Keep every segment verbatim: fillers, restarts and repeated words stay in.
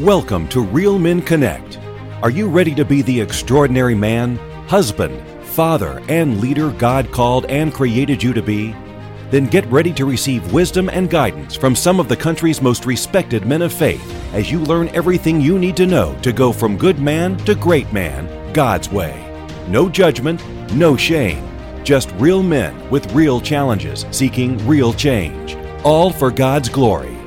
Welcome to Real Men Connect. Are you ready to be the extraordinary man, husband, father, and leader God called and created you to be? Then get ready to receive wisdom and guidance from some of the country's most respected men of faith as you learn everything you need to know to go from good man to great man, God's way. No judgment, no shame, just real men with real challenges seeking real change, all for God's glory.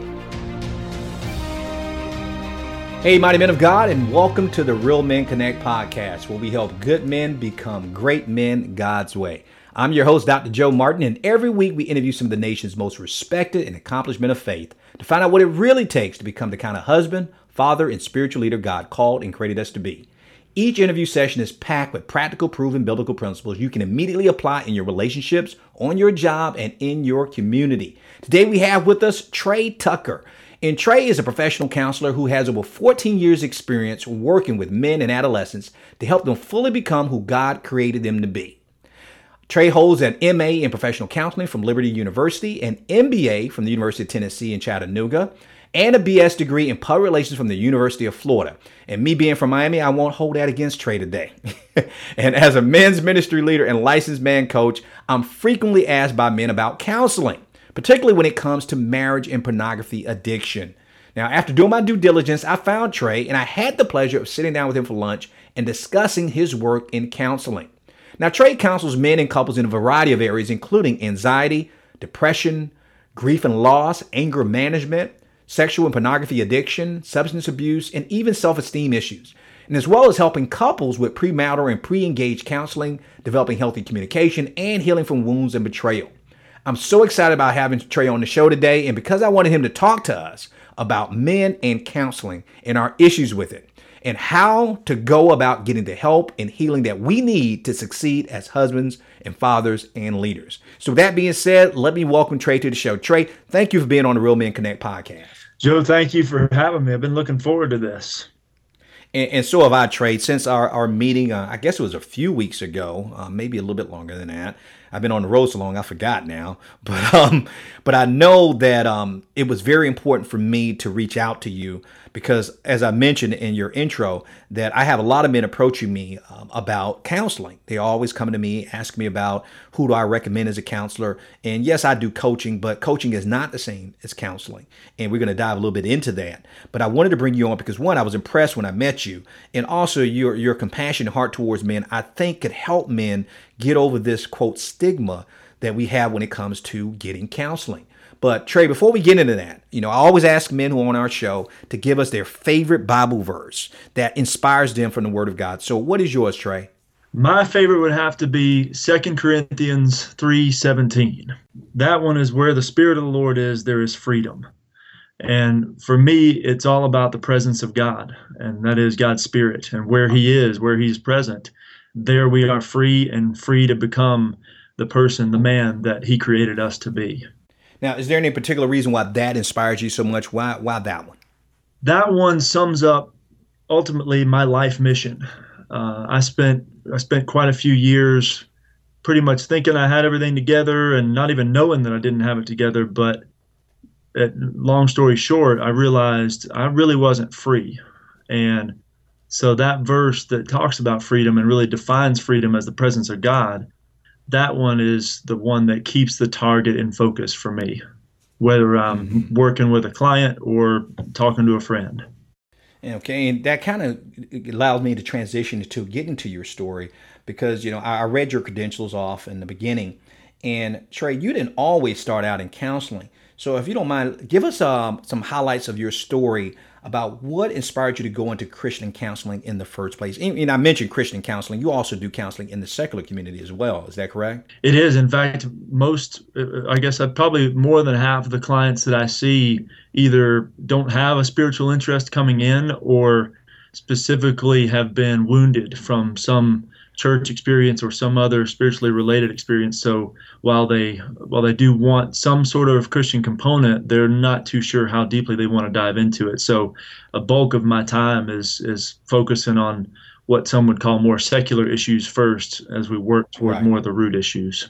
Hey, mighty men of God, and welcome to the Real Men Connect podcast, where we help good men become great men God's way. I'm your host, Doctor Joe Martin, and every week we interview some of the nation's most respected and accomplished men of faith to find out what it really takes to become the kind of husband, father, and spiritual leader God called and created us to be. Each interview session is packed with practical, proven biblical principles you can immediately apply in your relationships, on your job, and in your community. Today we have with us Trey Tucker. And Trey is a professional counselor who has over fourteen years experience working with men and adolescents to help them fully become who God created them to be. Trey holds an M A in professional counseling from Liberty University, an M B A from the University of Tennessee in Chattanooga, and a B S degree in public relations from the University of Florida. And me being from Miami, I won't hold that against Trey today. And as a men's ministry leader and licensed man coach, I'm frequently asked by men about counseling, particularly when it comes to marriage and pornography addiction. Now, after doing my due diligence, I found Trey, and I had the pleasure of sitting down with him for lunch and discussing his work in counseling. Now, Trey counsels men and couples in a variety of areas, including anxiety, depression, grief and loss, anger management, sexual and pornography addiction, substance abuse, and even self-esteem issues, and as well as helping couples with premarital and pre-engaged counseling, developing healthy communication, and healing from wounds and betrayal. I'm so excited about having Trey on the show today, and because I wanted him to talk to us about men and counseling and our issues with it and how to go about getting the help and healing that we need to succeed as husbands and fathers and leaders. So with that being said, let me welcome Trey to the show. Trey, thank you for being on the Real Men Connect podcast. Joe, thank you for having me. I've been looking forward to this. And, and so have I, Trey. Since our, our meeting, uh, I guess it was a few weeks ago, uh, maybe a little bit longer than that. I've been on the road so long, I forgot now. But um, but I know that um, it was very important for me to reach out to you because, as I mentioned in your intro, that I have a lot of men approaching me um, about counseling. They always come to me, ask me about who do I recommend as a counselor. And yes, I do coaching, but coaching is not the same as counseling. And we're going to dive a little bit into that. But I wanted to bring you on because, one, I was impressed when I met you. And also, your, your compassionate heart towards men, I think, could help men get over this, quote, stigma that we have when it comes to getting counseling. But Trey, before we get into that, you know, I always ask men who are on our show to give us their favorite Bible verse that inspires them from the Word of God. So what is yours, Trey? My favorite would have to be Second Corinthians three seventeen. That one is where the Spirit of the Lord is, there is freedom. And for me, it's all about the presence of God, and that is God's Spirit, and where He is, where He's present. There we are free and free to become the person, the man that He created us to be. Now, is there any particular reason why that inspires you so much? Why why that one? That one sums up ultimately my life mission. Uh, I spent I spent quite a few years pretty much thinking I had everything together and not even knowing that I didn't have it together. But at, long story short, I realized I really wasn't free. And so that verse that talks about freedom and really defines freedom as the presence of God, that one is the one that keeps the target in focus for me, whether I'm mm-hmm. working with a client or talking to a friend. Okay, and that kind of allowed me to transition to getting to your story because, you know, I read your credentials off in the beginning. And Trey, you didn't always start out in counseling. So if you don't mind, give us um, some highlights of your story about what inspired you to go into Christian counseling in the first place. And, and I mentioned Christian counseling. You also do counseling in the secular community as well. Is that correct? It is. In fact, most, I guess I probably more than half of the clients that I see either don't have a spiritual interest coming in or specifically have been wounded from some church experience or some other spiritually related experience. So while they while they do want some sort of Christian component, they're not too sure how deeply they want to dive into it. So a bulk of my time is is focusing on what some would call more secular issues first as we work toward right. more of the root issues.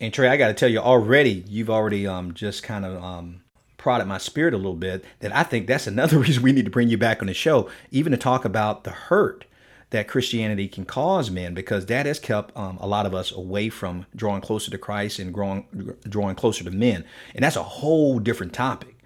And Trey, I got to tell you already, you've already um, just kind of um, prod at my spirit a little bit, that I think that's another reason we need to bring you back on the show, even to talk about the hurt that Christianity can cause men, because that has kept um, a lot of us away from drawing closer to Christ and growing, drawing closer to men. And that's a whole different topic.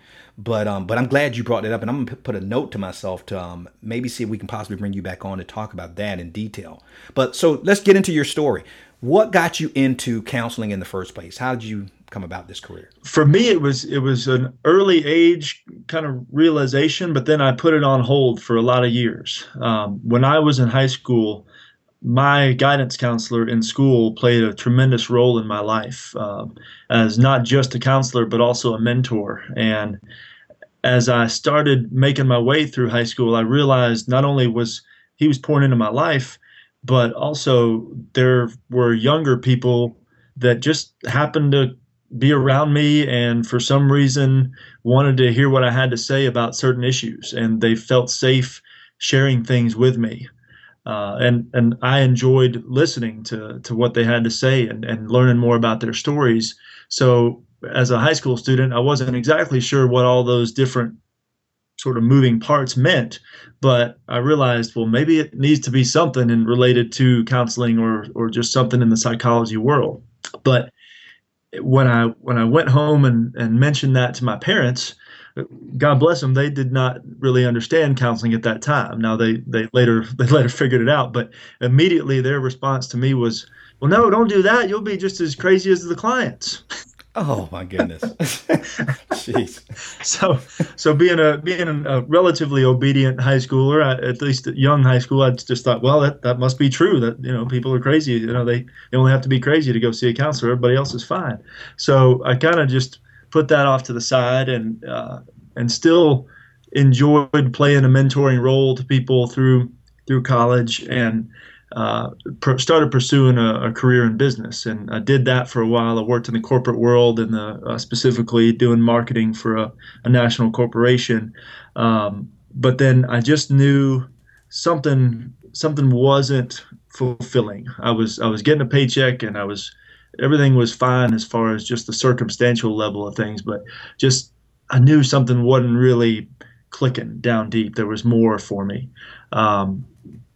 But um, but I'm glad you brought that up, and I'm going to put a note to myself to um, maybe see if we can possibly bring you back on to talk about that in detail. But so let's get into your story. What got you into counseling in the first place? How did you come about this career? For me, it was it was an early age kind of realization, but then I put it on hold for a lot of years. Um, when I was in high school, my guidance counselor in school played a tremendous role in my life uh, as not just a counselor, but also a mentor. And as I started making my way through high school, I realized not only was he was pouring into my life, but also there were younger people that just happened to be around me and for some reason wanted to hear what I had to say about certain issues, and they felt safe sharing things with me. Uh, and and I enjoyed listening to to what they had to say and, and learning more about their stories. So as a high school student, I wasn't exactly sure what all those different sort of moving parts meant, but I realized, well, maybe it needs to be something in related to counseling or or just something in the psychology world. But when I when I went home and, and mentioned that to my parents, God bless them, they did not really understand counseling at that time. Now they they later they later figured it out, but immediately their response to me was, "Well, no, don't do that. You'll be just as crazy as the clients." Oh my goodness, jeez. So so being a being a relatively obedient high schooler, I, at least at young high school, I just thought, well, that, that must be true. That you know people are crazy. You know they they only have to be crazy to go see a counselor. Everybody else is fine. So I kind of just put that off to the side and uh, and still enjoyed playing a mentoring role to people through through college, and uh, per, started pursuing a, a career in business. And I did that for a while. I worked in the corporate world and uh, specifically doing marketing for a, a national corporation. Um, but then I just knew something something wasn't fulfilling. I was I was getting a paycheck and I was. Everything was fine as far as just the circumstantial level of things, but just I knew something wasn't really clicking down deep. There was more for me. Um,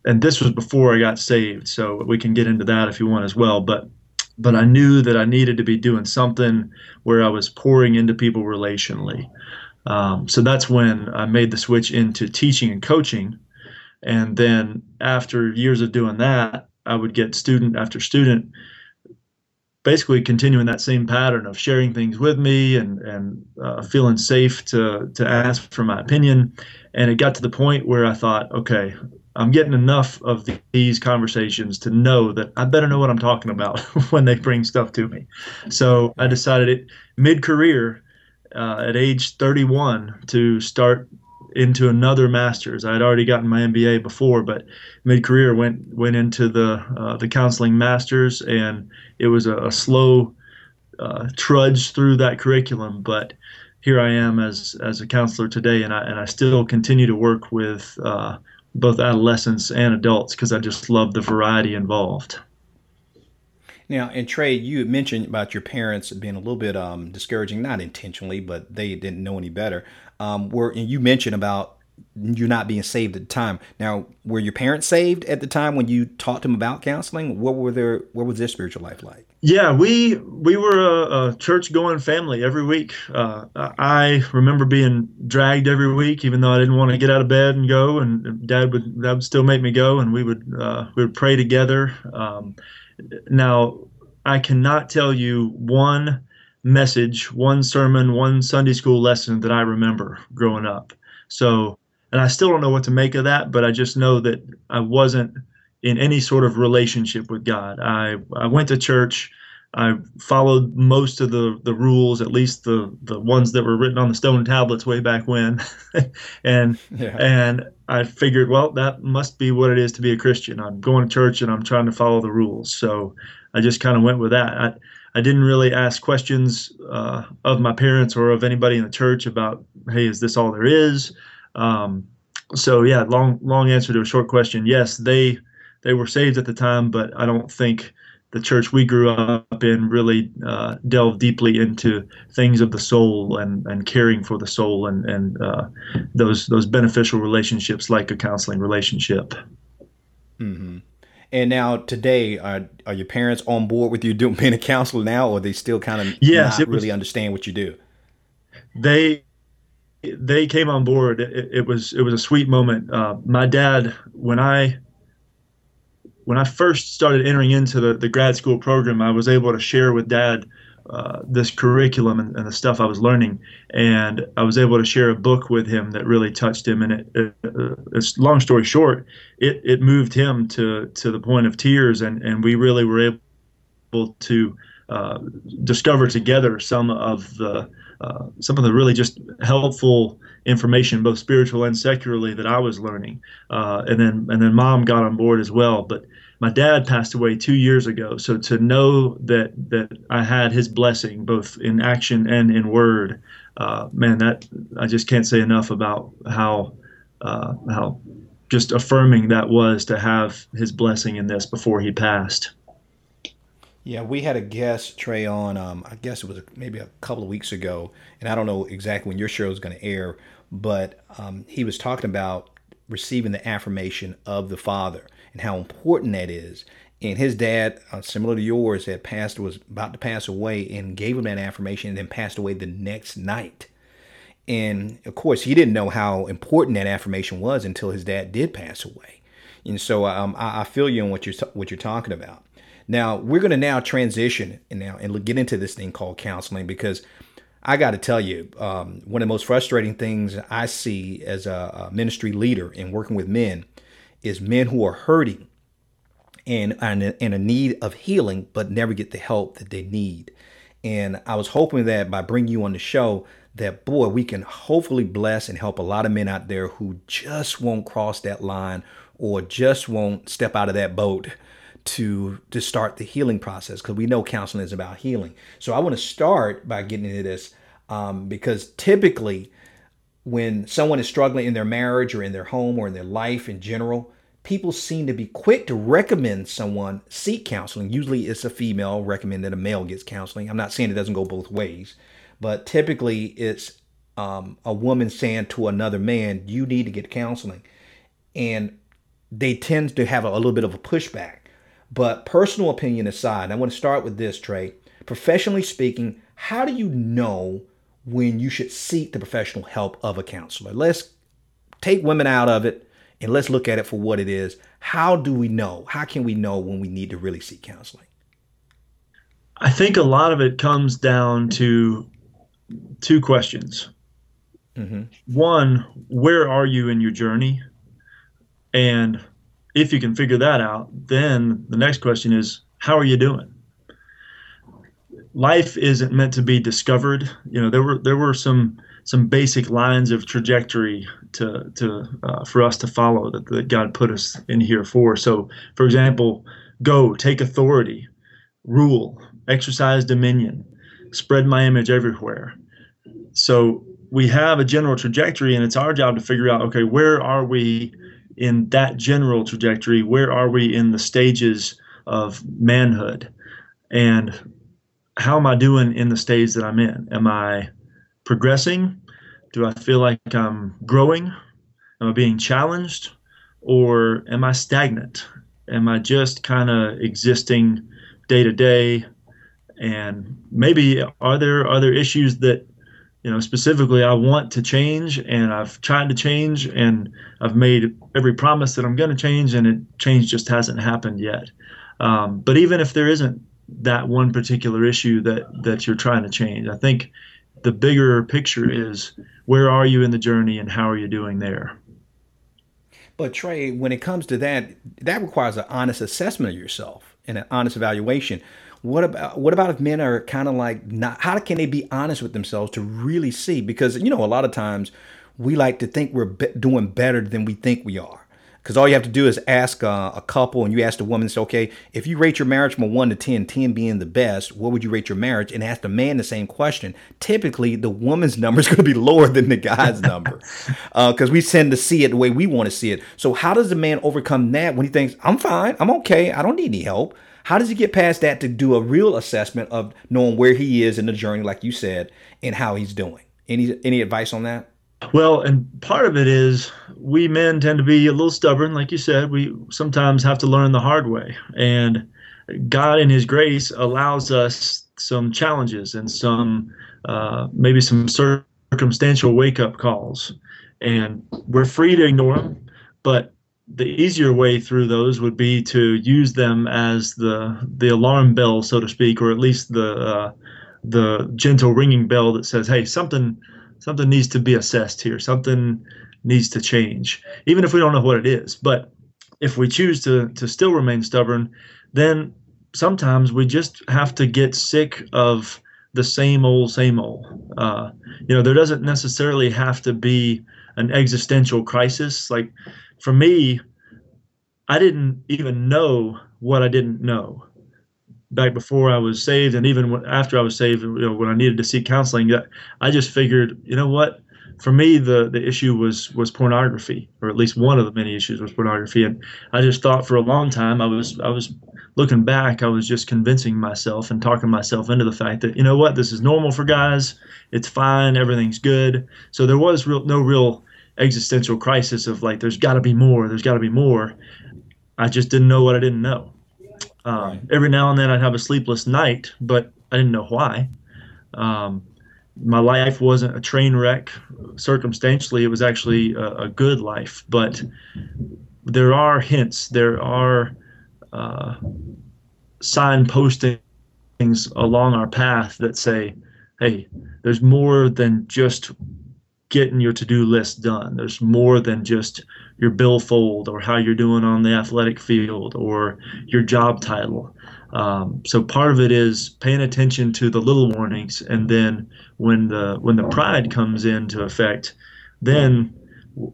and this was before I got saved, so we can get into that if you want as well. But but I knew that I needed to be doing something where I was pouring into people relationally. Um, so that's when I made the switch into teaching and coaching. And then after years of doing that, I would get student after student basically continuing that same pattern of sharing things with me and and uh, feeling safe to to ask for my opinion. And it got to the point where I thought, okay, I'm getting enough of the, these conversations to know that I better know what I'm talking about when they bring stuff to me. So I decided it mid-career uh, at age thirty-one to start into another master's. I had already gotten my M B A before, but mid-career went went into the uh, the counseling master's, and it was a, a slow uh, trudge through that curriculum. But here I am as as a counselor today, and I and I still continue to work with uh, both adolescents and adults because I just love the variety involved. Now, and Trey, you had mentioned about your parents being a little bit um, discouraging, not intentionally, but they didn't know any better. Um, were, and you mentioned about you not being saved at the time. Now, were your parents saved at the time when you taught them about counseling? What were their, what was their spiritual life like? Yeah, we we were a, a church-going family every week. Uh, I remember being dragged every week, even though I didn't want to get out of bed and go. And Dad would, Dad would still make me go, and we would uh, we would pray together. Um, now, I cannot tell you one message, one sermon, one Sunday school lesson that I remember growing up. So, and I still don't know what to make of that, but I just know that I wasn't in any sort of relationship with God. I, I went to church. I followed most of the, the rules, at least the, the ones that were written on the stone tablets way back when. and yeah. and I figured, well, that must be what it is to be a Christian. I'm going to church and I'm trying to follow the rules. So I just kind of went with that. I, I didn't really ask questions uh, of my parents or of anybody in the church about, hey, is this all there is? Um, so, yeah, long long answer to a short question. Yes, they they were saved at the time, but I don't think the church we grew up in really uh, delved deeply into things of the soul and, and caring for the soul and, and uh, those those beneficial relationships like a counseling relationship. Mm-hmm. And now today, are, are your parents on board with you doing, being a counselor now, or they still kind of yes, not was, really understand what you do? They they came on board. It, it was it was a sweet moment. Uh, my dad, when I when I first started entering into the, the grad school program, I was able to share with Dad uh, this curriculum and, and the stuff I was learning, and I was able to share a book with him that really touched him. And it, it, it, long story short, it, it moved him to to the point of tears, and, and we really were able to uh, discover together some of the uh, some of the really just helpful information, both spiritual and secularly, that I was learning. Uh, and then and then Mom got on board as well, but my dad passed away two years ago, so to know that that I had his blessing both in action and in word, uh, man, that I just can't say enough about how uh, how just affirming that was to have his blessing in this before he passed. Yeah, we had a guest, Trey, on, um, I guess it was maybe a couple of weeks ago, and I don't know exactly when your show is going to air, but um, he was talking about receiving the affirmation of the Father and how important that is. And his dad, uh, similar to yours, had passed, was about to pass away, and gave him that affirmation and then passed away the next night. And of course, he didn't know how important that affirmation was until his dad did pass away. And so um, I, I feel you on what you're, what you're talking about. Now, we're going to now transition and now and get into this thing called counseling, because I got to tell you, um, one of the most frustrating things I see as a, a ministry leader in working with men is men who are hurting and and in a need of healing, but never get the help that they need. And I was hoping that by bringing you on the show, that boy, we can hopefully bless and help a lot of men out there who just won't cross that line or just won't step out of that boat to to start the healing process, because we know counseling is about healing. So I want to start by getting into this um, because typically, when someone is struggling in their marriage or in their home or in their life in general, people seem to be quick to recommend someone seek counseling. Usually it's a female recommend that a male gets counseling. I'm not saying it doesn't go both ways, but typically it's um, a woman saying to another man, you need to get counseling. And they tend to have a, a little bit of a pushback. But personal opinion aside, I want to start with this, Trey. Professionally speaking, how do you know when you should seek the professional help of a counselor? Let's take women out of it and let's look at it for what it is. How do we know? How can we know when we need to really seek counseling? I think a lot of it comes down to two questions. Mm-hmm. One, where are you in your journey? And if you can figure that out, then the next question is, how are you doing? Life isn't meant to be discovered. You know, there were there were some some basic lines of trajectory to to uh, for us to follow that, that God put us in here for. So, for example, go, take authority, rule, exercise dominion, spread my image everywhere. So we have a general trajectory, and it's our job to figure out, okay, where are we in that general trajectory? Where are we in the stages of manhood? And how am I doing in the stage that I'm in? Am I progressing? Do I feel like I'm growing? Am I being challenged? Or am I stagnant? Am I just kind of existing day to day? And maybe are there other issues that, you know, specifically I want to change, and I've tried to change, and I've made every promise that I'm going to change, and it change just hasn't happened yet. Um, but even if there isn't that one particular issue that, that you're trying to change, I think the bigger picture is, where are you in the journey and how are you doing there? But Trey, when it comes to that, that requires an honest assessment of yourself and an honest evaluation. What about what about if men are kind of like not, how can they be honest with themselves to really see? Because, you know, a lot of times we like to think we're be- doing better than we think we are. Because all you have to do is ask uh, a couple, and you ask the woman, say, okay, if you rate your marriage from a one to ten, ten being the best, what would you rate your marriage? And ask the man the same question. Typically, the woman's number is going to be lower than the guy's number, because uh, we tend to see it the way we want to see it. So how does the man overcome that when he thinks, I'm fine, I'm okay, I don't need any help? How does he get past that to do a real assessment of knowing where he is in the journey, like you said, and how he's doing? Any any advice on that? Well, and part of it is we men tend to be a little stubborn, like you said. We sometimes have to learn the hard way. And God in his grace allows us some challenges and some uh, maybe some circumstantial wake-up calls. And we're free to ignore them, but the easier way through those would be to use them as the the alarm bell, so to speak, or at least the uh, the gentle ringing bell that says, hey, something something needs to be assessed here. Something needs to change, even if we don't know what it is. But if we choose to to still remain stubborn, then sometimes we just have to get sick of the same old, same old. Uh, you know, there doesn't necessarily have to be an existential crisis. Like for me, I didn't even know what I didn't know back before I was saved, and even after I was saved, you know, when I needed to seek counseling, I just figured, you know what? For me, the, the issue was was pornography, or at least one of the many issues was pornography. And I just thought for a long time, I was I was looking back, I was just convincing myself and talking myself into the fact that, you know what, this is normal for guys. It's fine. Everything's good. So there was real, no real existential crisis of like, there's got to be more. There's got to be more. I just didn't know what I didn't know. Um, every now and then I'd have a sleepless night, but I didn't know why. Um, my life wasn't a train wreck. Circumstantially, it was actually a, a good life. But there are hints. There are uh, signpostings along our path that say, hey, there's more than just getting your to-do list done. There's more than just your billfold or how you're doing on the athletic field or your job title. Um, so part of it is paying attention to the little warnings, and then when the when the pride comes into effect, then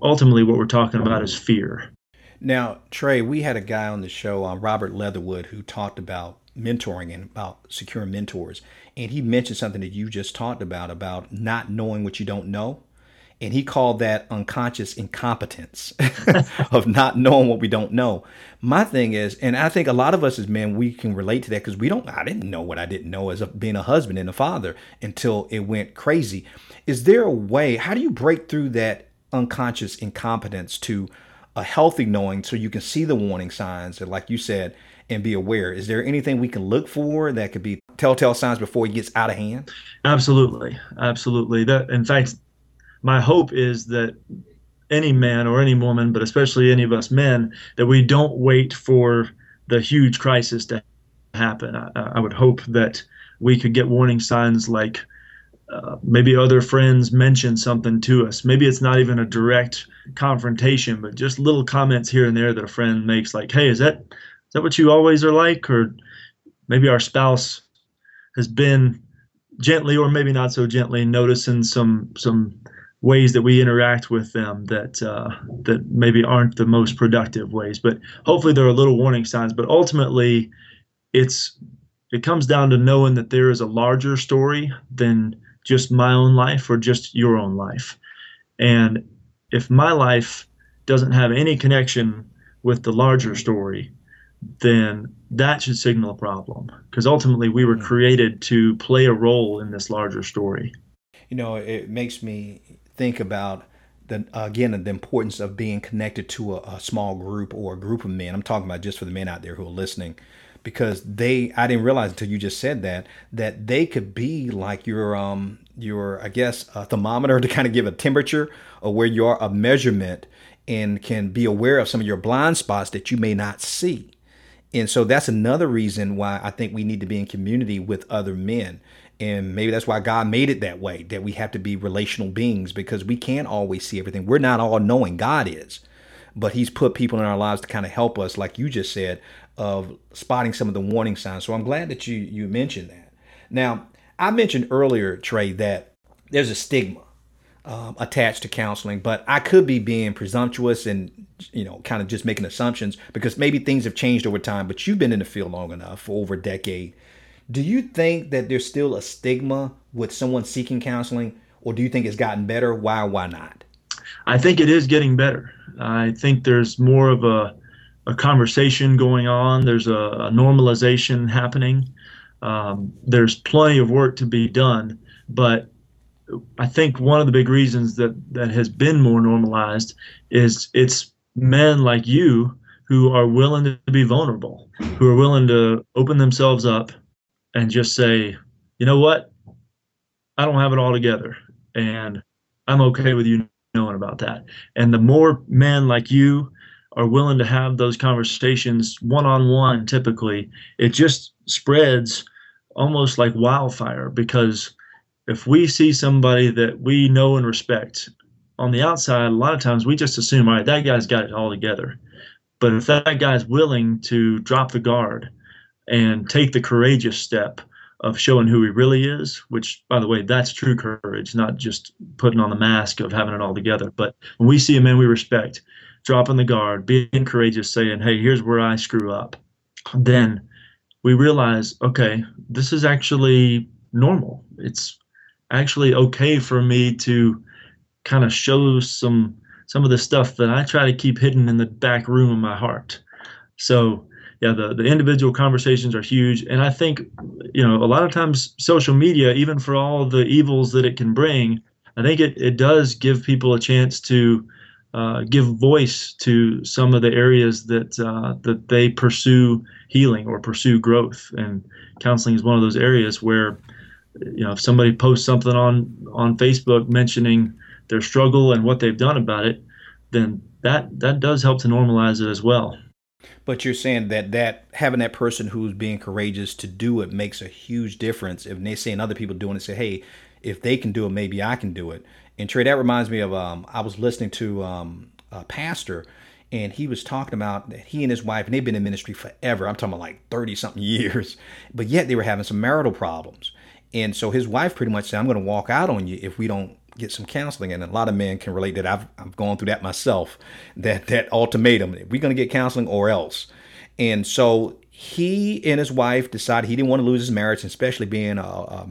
ultimately what we're talking about is fear. Now, Trey, we had a guy on the show, uh, Robert Leatherwood, who talked about mentoring and about securing mentors, and he mentioned something that you just talked about about not knowing what you don't know. And he called that unconscious incompetence of not knowing what we don't know. My thing is, and I think a lot of us as men, we can relate to that because we don't, I didn't know what I didn't know as a, being a husband and a father until it went crazy. Is there a way, how do you break through that unconscious incompetence to a healthy knowing so you can see the warning signs that, like you said, and be aware? Is there anything we can look for that could be telltale signs before it gets out of hand? Absolutely. Absolutely. That, in fact, my hope is that any man or any woman, but especially any of us men, that we don't wait for the huge crisis to happen. I, I would hope that we could get warning signs like uh, maybe other friends mention something to us. Maybe it's not even a direct confrontation, but just little comments here and there that a friend makes like, hey, is that is that what you always are like? Or maybe our spouse has been gently or maybe not so gently noticing some some ways that we interact with them that uh, that maybe aren't the most productive ways, but hopefully there are little warning signs. But ultimately, it's it comes down to knowing that there is a larger story than just my own life or just your own life. And if my life doesn't have any connection with the larger story, then that should signal a problem, because ultimately we were created to play a role in this larger story. You know, it makes me think about, the again, the importance of being connected to a, a small group or a group of men. I'm talking about just for the men out there who are listening, because they, I didn't realize until you just said that, that they could be like your, um, your I guess, a thermometer to kind of give a temperature or where you are, a measurement, and can be aware of some of your blind spots that you may not see. And so that's another reason why I think we need to be in community with other men. And maybe that's why God made it that way, that we have to be relational beings, because we can't always see everything. We're not all knowing. God is. But he's put people in our lives to kind of help us, like you just said, of spotting some of the warning signs. So I'm glad that you you mentioned that. Now, I mentioned earlier, Trey, that there's a stigma um, attached to counseling, but I could be being presumptuous and, you know, kind of just making assumptions, because maybe things have changed over time, but you've been in the field long enough, for over a decade. Do you think that there's still a stigma with someone seeking counseling, or do you think it's gotten better? Why, why not? I think it is getting better. I think there's more of a a conversation going on. There's a, a normalization happening. Um, there's plenty of work to be done, but I think one of the big reasons that that has been more normalized is it's men like you who are willing to be vulnerable, who are willing to open themselves up and just say, you know what, I don't have it all together, and I'm okay with you knowing about that. And the more men like you are willing to have those conversations one-on-one, typically, it just spreads almost like wildfire, because if we see somebody that we know and respect on the outside, a lot of times we just assume, all right, that guy's got it all together. But if that guy's willing to drop the guard and take the courageous step of showing who he really is, which, by the way, that's true courage, not just putting on the mask of having it all together. But when we see a man we respect dropping the guard, being courageous, saying, hey, here's where I screw up, then we realize, okay, this is actually normal. It's actually okay for me to kind of show some some of the stuff that I try to keep hidden in the back room of my heart. So yeah, the, the individual conversations are huge. And I think, you know, a lot of times social media, even for all the evils that it can bring, I think it, it does give people a chance to uh, give voice to some of the areas that uh, that they pursue healing or pursue growth. And counseling is one of those areas where, you know, if somebody posts something on, on Facebook mentioning their struggle and what they've done about it, then that, that does help to normalize it as well. But you're saying that, that having that person who's being courageous to do it makes a huge difference. If they're seeing other people doing it, say, hey, if they can do it, maybe I can do it. And Trey, that reminds me of, um, I was listening to um, a pastor, and he was talking about that he and his wife, and they've been in ministry forever. I'm talking about like thirty something years, but yet they were having some marital problems. And so his wife pretty much said, I'm going to walk out on you if we don't get some counseling. And a lot of men can relate that. I've, I've gone through that myself, that, that ultimatum, we're going to get counseling or else. And so he and his wife decided he didn't want to lose his marriage, especially being a, a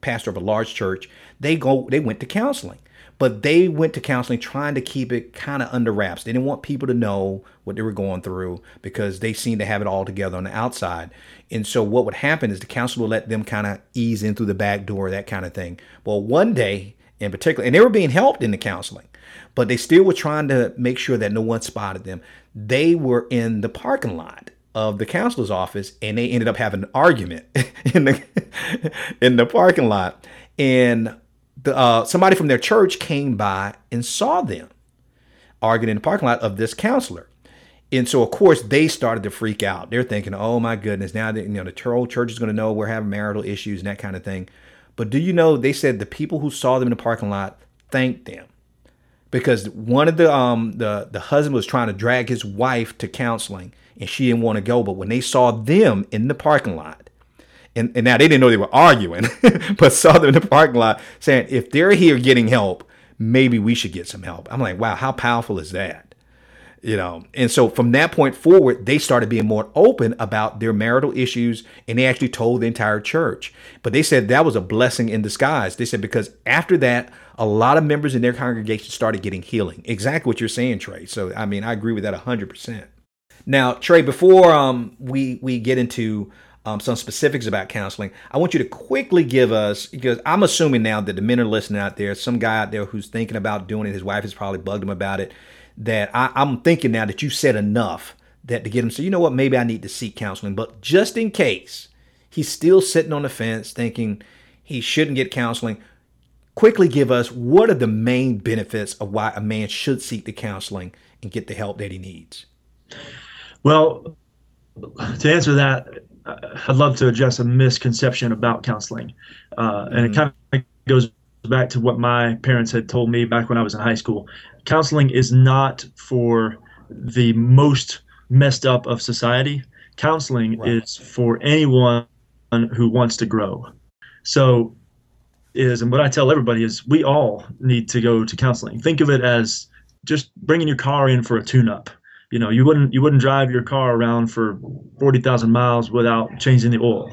pastor of a large church. They go, they went to counseling, but they went to counseling trying to keep it kind of under wraps. They didn't want people to know what they were going through, because they seemed to have it all together on the outside. And so what would happen is the counselor would let them kind of ease in through the back door, that kind of thing. Well, one day, in particular, and they were being helped in the counseling, but they still were trying to make sure that no one spotted them. They were in the parking lot of the counselor's office, and they ended up having an argument in the in the parking lot. And the, uh, somebody from their church came by and saw them arguing in the parking lot of this counselor. And so, of course, they started to freak out. They're thinking, "Oh my goodness! Now that, you know, the whole church is going to know we're having marital issues and that kind of thing." But do you know, they said the people who saw them in the parking lot thanked them, because one of the um the, the husband was trying to drag his wife to counseling, and she didn't want to go. But when they saw them in the parking lot, and, and now they didn't know they were arguing, but saw them in the parking lot saying, if they're here getting help, maybe we should get some help. I'm like, wow, how powerful is that? You know, and so from that point forward, they started being more open about their marital issues, and they actually told the entire church. But they said that was a blessing in disguise. They said, because after that, a lot of members in their congregation started getting healing. Exactly what you're saying, Trey. So, I mean, I agree with that one hundred percent. Now, Trey, before um, we, we get into um, some specifics about counseling, I want you to quickly give us, because I'm assuming now that the men are listening out there, some guy out there who's thinking about doing it, his wife has probably bugged him about it, that I, I'm thinking now that you said enough that to get him to say, you know what, maybe I need to seek counseling. But just in case he's still sitting on the fence thinking he shouldn't get counseling, quickly give us, what are the main benefits of why a man should seek the counseling and get the help that he needs? Well, to answer that, I'd love to address a misconception about counseling. Uh, and mm-hmm. It kind of goes back to what my parents had told me back when I was in high school. Counseling is not for the most messed up of society. Counseling right. is for anyone who wants to grow. So is, and what I tell everybody is, we all need to go to counseling. Think of it as just bringing your car in for a tune-up. You know, you wouldn't you wouldn't drive your car around for forty thousand miles without changing the oil.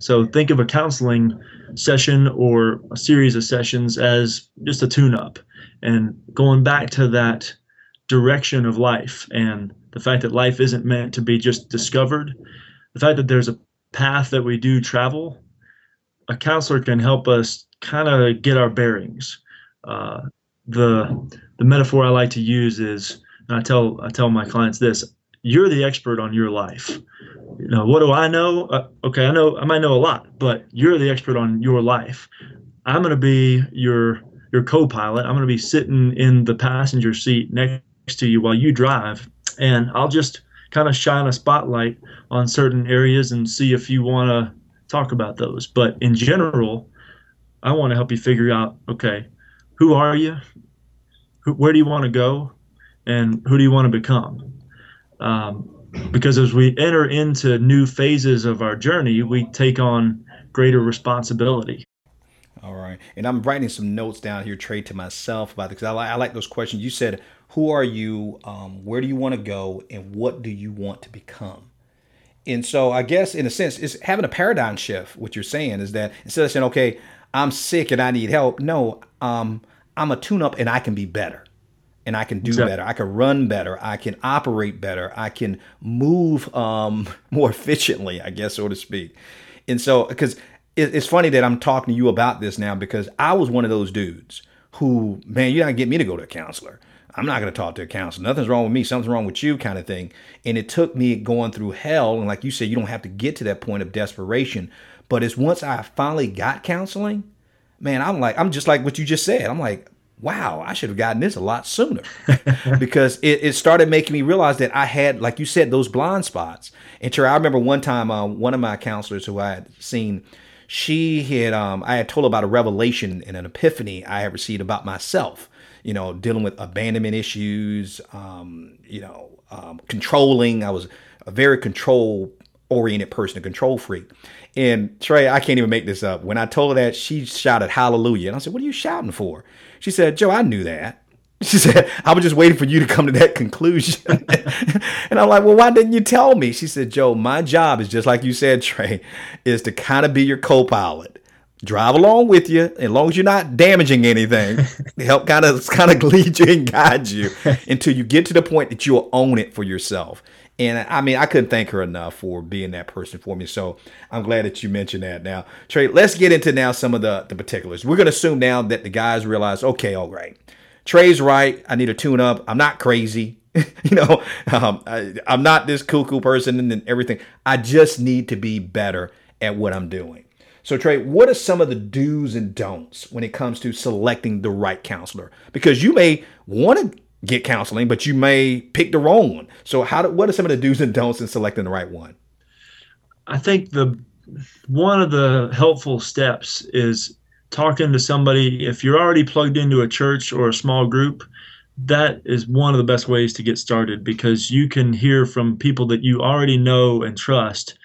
So think of a counseling session or a series of sessions as just a tune-up, and going back to that direction of life and the fact that life isn't meant to be just discovered, the fact that there's a path that we do travel, a counselor can help us kind of get our bearings. Uh, the the metaphor I like to use is, and I tell I tell my clients this: you're the expert on your life. You know, what do I know? Uh, okay, I know I might know a lot, but you're the expert on your life. I'm going to be your your co-pilot. I'm going to be sitting in the passenger seat next to you while you drive, and I'll just kind of shine a spotlight on certain areas and see if you want to talk about those. But in general, I want to help you figure out, okay, who are you? Who, where do you want to go? And who do you want to become? Um, because as we enter into new phases of our journey, we take on greater responsibility. All right. And I'm writing some notes down here, Trey, to myself about it, because I, li- I like those questions. You said, who are you? Um, where do you want to go? And what do you want to become? And so I guess in a sense, it's having a paradigm shift. What you're saying is that instead of saying, okay, I'm sick and I need help. No, um, I'm a tune up and I can be better and I can do exactly. better. I can run better. I can operate better. I can move um, more efficiently, I guess, so to speak. And so because it, it's funny that I'm talking to you about this now, because I was one of those dudes who, man, you're not going to get me to go to a counselor. I'm not going to talk to a counselor. Nothing's wrong with me. Something's wrong with you kind of thing. And it took me going through hell. And like you said, you don't have to get to that point of desperation. But it's once I finally got counseling, man, I'm like, I'm just like what you just said. I'm like, wow, I should have gotten this a lot sooner because it, it started making me realize that I had, like you said, those blind spots. And I remember one time, uh, one of my counselors who I had seen, she had, um, I had told her about a revelation and an epiphany I had received about myself. You know, dealing with abandonment issues, um, you know, um, controlling. I was a very control-oriented person, a control freak. And Trey, I can't even make this up. When I told her that, she shouted hallelujah. And I said, what are you shouting for? She said, Joe, I knew that. She said, I was just waiting for you to come to that conclusion. And I'm like, well, why didn't you tell me? She said, Joe, my job is just like you said, Trey, is to kind of be your co-pilot. Drive along with you, as long as you're not damaging anything, help kind of kind of lead you and guide you until you get to the point that you'll own it for yourself. And I mean, I couldn't thank her enough for being that person for me. So I'm glad that you mentioned that. Now, Trey, let's get into now some of the, the particulars. We're going to assume now that the guys realize, okay, all right, Trey's right. I need a tune up. I'm not crazy. you know, um, I, I'm not this cuckoo person and, and everything. I just need to be better at what I'm doing. So, Trey, what are some of the do's and don'ts when it comes to selecting the right counselor? Because you may want to get counseling, but you may pick the wrong one. So how do, what are some of the do's and don'ts in selecting the right one? I think the one of the helpful steps is talking to somebody. If you're already plugged into a church or a small group, that is one of the best ways to get started, because you can hear from people that you already know and trust.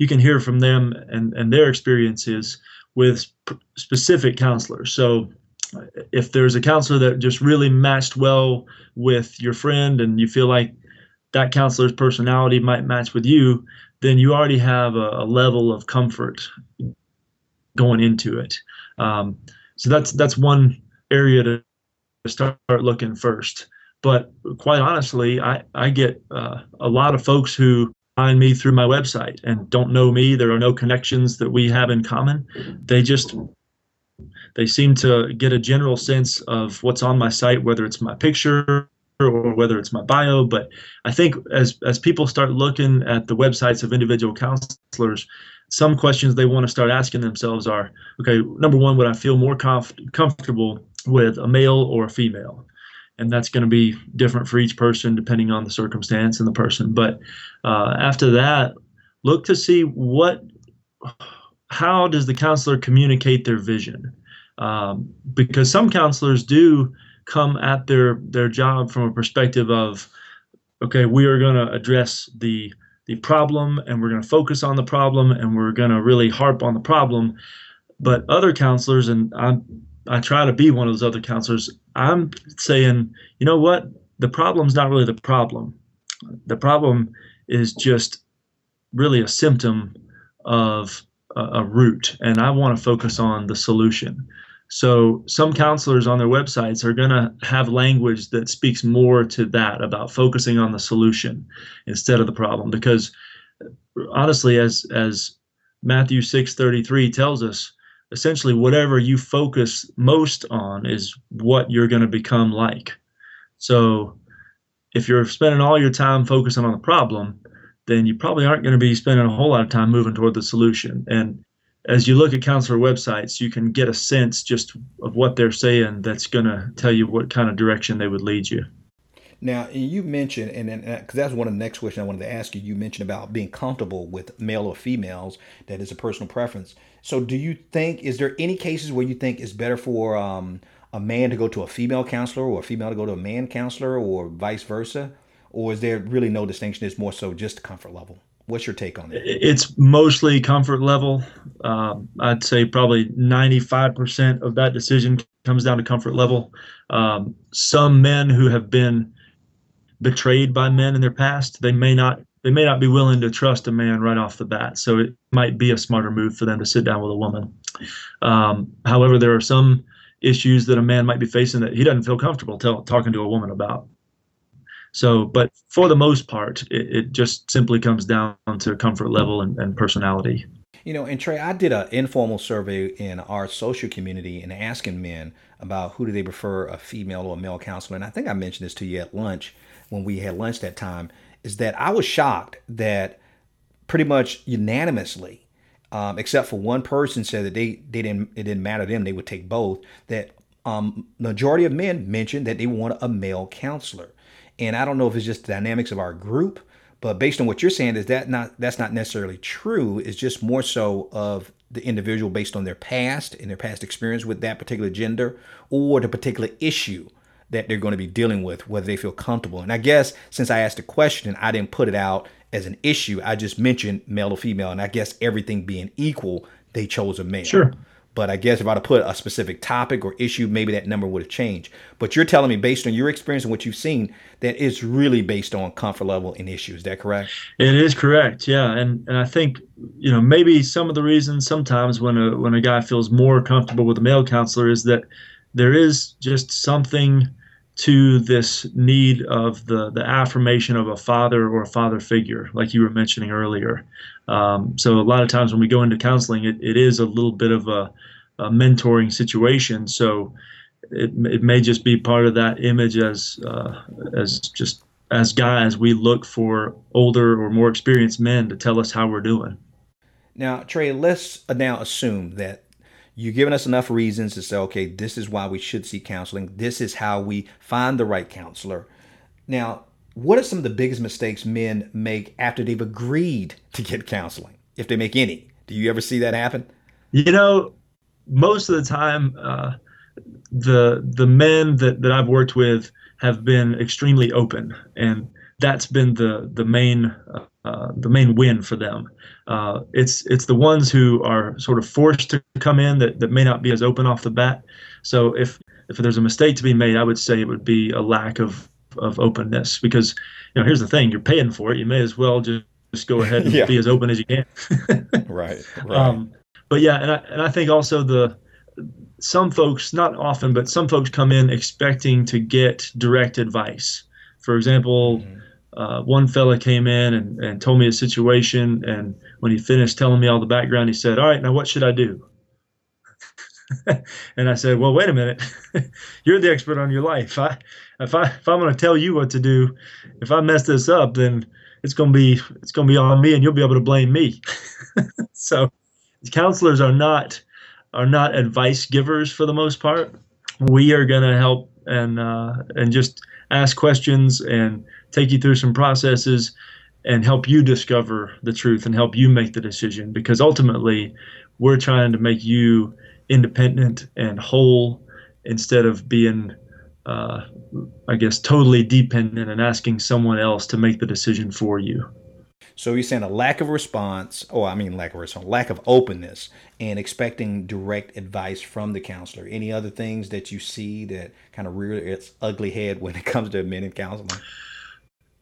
You can hear from them and, and their experiences with p- specific counselors. So if there's a counselor that just really matched well with your friend and you feel like that counselor's personality might match with you, then you already have a, a level of comfort going into it. Um, so that's that's one area to start looking first. But quite honestly, I, I get uh, a lot of folks who find me through my website and don't know me. There are no connections that we have in common. They just, they seem to get a general sense of what's on my site, whether it's my picture or whether it's my bio. But I think as, as people start looking at the websites of individual counselors, some questions they want to start asking themselves are, okay, number one, would I feel more comf- comfortable with a male or a female? And that's going to be different for each person depending on the circumstance and the person. But uh, after that, look to see what, how does the counselor communicate their vision? Um, because some counselors do come at their their job from a perspective of, okay, we are going to address the the problem, and we're going to focus on the problem, and we're going to really harp on the problem. But other counselors, and I'm I try to be one of those other counselors, I'm saying, you know what? The problem's not really the problem. The problem is just really a symptom of a, a root, and I want to focus on the solution. So some counselors on their websites are going to have language that speaks more to that, about focusing on the solution instead of the problem. Because honestly, as as Matthew six thirty-three tells us, essentially whatever you focus most on is what you're going to become like. So if you're spending all your time focusing on the problem, then you probably aren't going to be spending a whole lot of time moving toward the solution. And as you look at counselor websites, you can get a sense just of what they're saying that's going to tell you what kind of direction they would lead you. Now, you mentioned, and because that's one of the next questions I wanted to ask you, you mentioned about being comfortable with male or females, that is a personal preference. So do you think, is there any cases where you think it's better for um, a man to go to a female counselor or a female to go to a man counselor or vice versa? Or is there really no distinction? It's more so just comfort level. What's your take on that? It's mostly comfort level. Um, I'd say probably ninety-five percent of that decision comes down to comfort level. Um, some men who have been betrayed by men in their past, they may not they may not be willing to trust a man right off the bat. So it might be a smarter move for them to sit down with a woman. Um, however, there are some issues that a man might be facing that he doesn't feel comfortable tell, talking to a woman about. So, but for the most part, it, it just simply comes down to comfort level and, and personality. You know, and Trey, I did an informal survey in our social community and asking men about who do they prefer, a female or a male counselor. And I think I mentioned this to you at lunch when we had lunch that time, is that I was shocked that pretty much unanimously, um, except for one person said that they, they didn't, it didn't matter to them, they would take both, that um, majority of men mentioned that they want a male counselor. And I don't know if it's just the dynamics of our group, but based on what you're saying, is that not that's not necessarily true. It's just more so of the individual based on their past and their past experience with that particular gender or the particular issue that they're going to be dealing with, whether they feel comfortable. And I guess since I asked the question, I didn't put it out as an issue. I just mentioned male or female, and I guess everything being equal, they chose a male. Sure. But I guess if I'd have put a specific topic or issue, maybe that number would have changed. But you're telling me based on your experience and what you've seen, that it's really based on comfort level and issues. Is that correct? It is correct. Yeah. And and I think, you know, maybe some of the reasons sometimes when a, when a guy feels more comfortable with a male counselor is that there is just something to this need of the, the affirmation of a father or a father figure, like you were mentioning earlier. Um, so a lot of times when we go into counseling, it, it is a little bit of a, a mentoring situation. So it, it may just be part of that image as uh, as just as guys, we look for older or more experienced men to tell us how we're doing. Now, Trey, let's now assume that you've given us enough reasons to say, okay, this is why we should seek counseling. This is how we find the right counselor. Now, what are some of the biggest mistakes men make after they've agreed to get counseling, if they make any? Do you ever see that happen? You know, most of the time, uh, the the men that, that I've worked with have been extremely open, and that's been the the main uh, the main win for them. Uh, it's it's the ones who are sort of forced to come in that, that may not be as open off the bat. So if if there's a mistake to be made, I would say it would be a lack of of openness. Because, you know, here's the thing: you're paying for it. You may as well just, just go ahead and yeah. be as open as you can. Right. Right. Um, but yeah, and I and I think also the. Some folks, not often, but some folks come in expecting to get direct advice. For example, mm-hmm. Uh, one fella came in and, and told me a situation, and when he finished telling me all the background, he said, "All right, now what should I do?" And I said, "Well, wait a minute. You're the expert on your life. I, if I if I'm going to tell you what to do, if I mess this up, then it's going to be it's going to be on me, and you'll be able to blame me." So, counselors are not are not advice givers for the most part. We are going to help and uh, and just ask questions and take you through some processes and help you discover the truth and help you make the decision, because ultimately we're trying to make you independent and whole instead of being, uh, I guess, totally dependent and asking someone else to make the decision for you. So you're saying a lack of response, or I mean lack of response, lack of openness and expecting direct advice from the counselor. Any other things that you see that kind of rear its ugly head when it comes to men in counseling?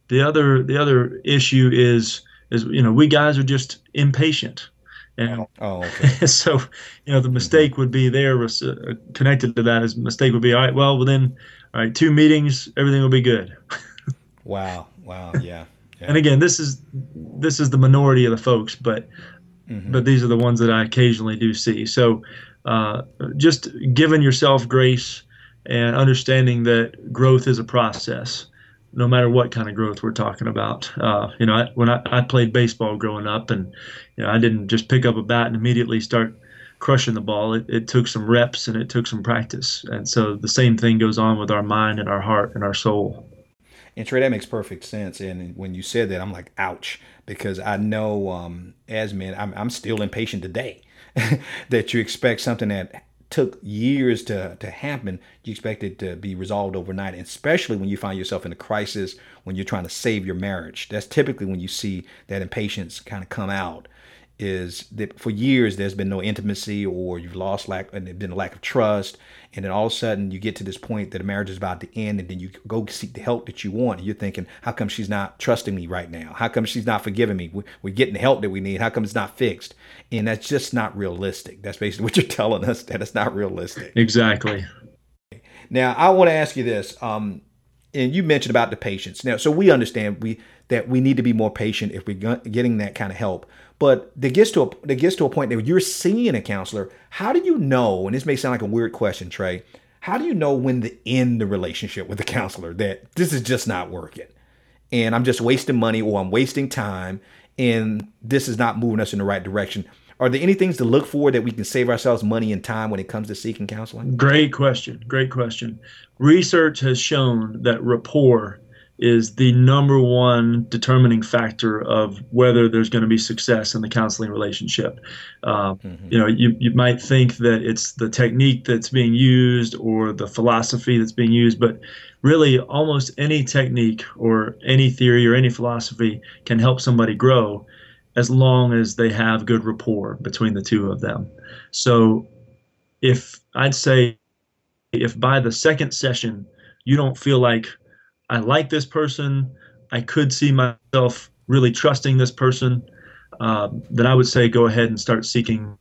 The other the other issue is, is you know, we guys are just impatient. And oh, okay. So, you know, the mistake mm-hmm. would be there was uh, connected to that is mistake would be, all right, well, within all right, two meetings, everything will be good. Wow. Wow. Yeah. Yeah. And again, this is, this is the minority of the folks, but, mm-hmm. but these are the ones that I occasionally do see. So, uh, just giving yourself grace and understanding that growth is a process, no matter what kind of growth we're talking about. Uh, you know, I, when I, I played baseball growing up, and you know, I didn't just pick up a bat and immediately start crushing the ball. It, it took some reps and it took some practice. And so the same thing goes on with our mind and our heart and our soul. And Trey, that makes perfect sense. And when you said that, I'm like, ouch, because I know um, as men, I'm, I'm still impatient today that you expect something that took years to, to happen. You expect it to be resolved overnight, especially when you find yourself in a crisis, when you're trying to save your marriage. That's typically when you see that impatience kind of come out, is that for years there's been no intimacy, or you've lost lack and there's been a lack of trust. And then all of a sudden you get to this point that a marriage is about to end, and then you go seek the help that you want. And you're thinking, how come she's not trusting me right now? How come she's not forgiving me? We're getting the help that we need. How come it's not fixed? And that's just not realistic. That's basically what you're telling us, that it's not realistic. Exactly. Now, I want to ask you this. Um, and you mentioned about the patience. Now, so we understand we that we need to be more patient if we're getting that kind of help. But that gets to a, that gets to a point that you're seeing a counselor. How do you know, and this may sound like a weird question, Trey, how do you know when to end the relationship with the counselor that this is just not working and I'm just wasting money, or I'm wasting time, and this is not moving us in the right direction? Are there any things to look for that we can save ourselves money and time when it comes to seeking counseling? Great question. Great question. Research has shown that rapport is the number one determining factor of whether there's going to be success in the counseling relationship. Uh, mm-hmm. You know, you, you might think that it's the technique that's being used or the philosophy that's being used, but really almost any technique or any theory or any philosophy can help somebody grow as long as they have good rapport between the two of them. So if I'd say if by the second session you don't feel like, I like this person, I could see myself really trusting this person, uh, then I would say go ahead and start seeking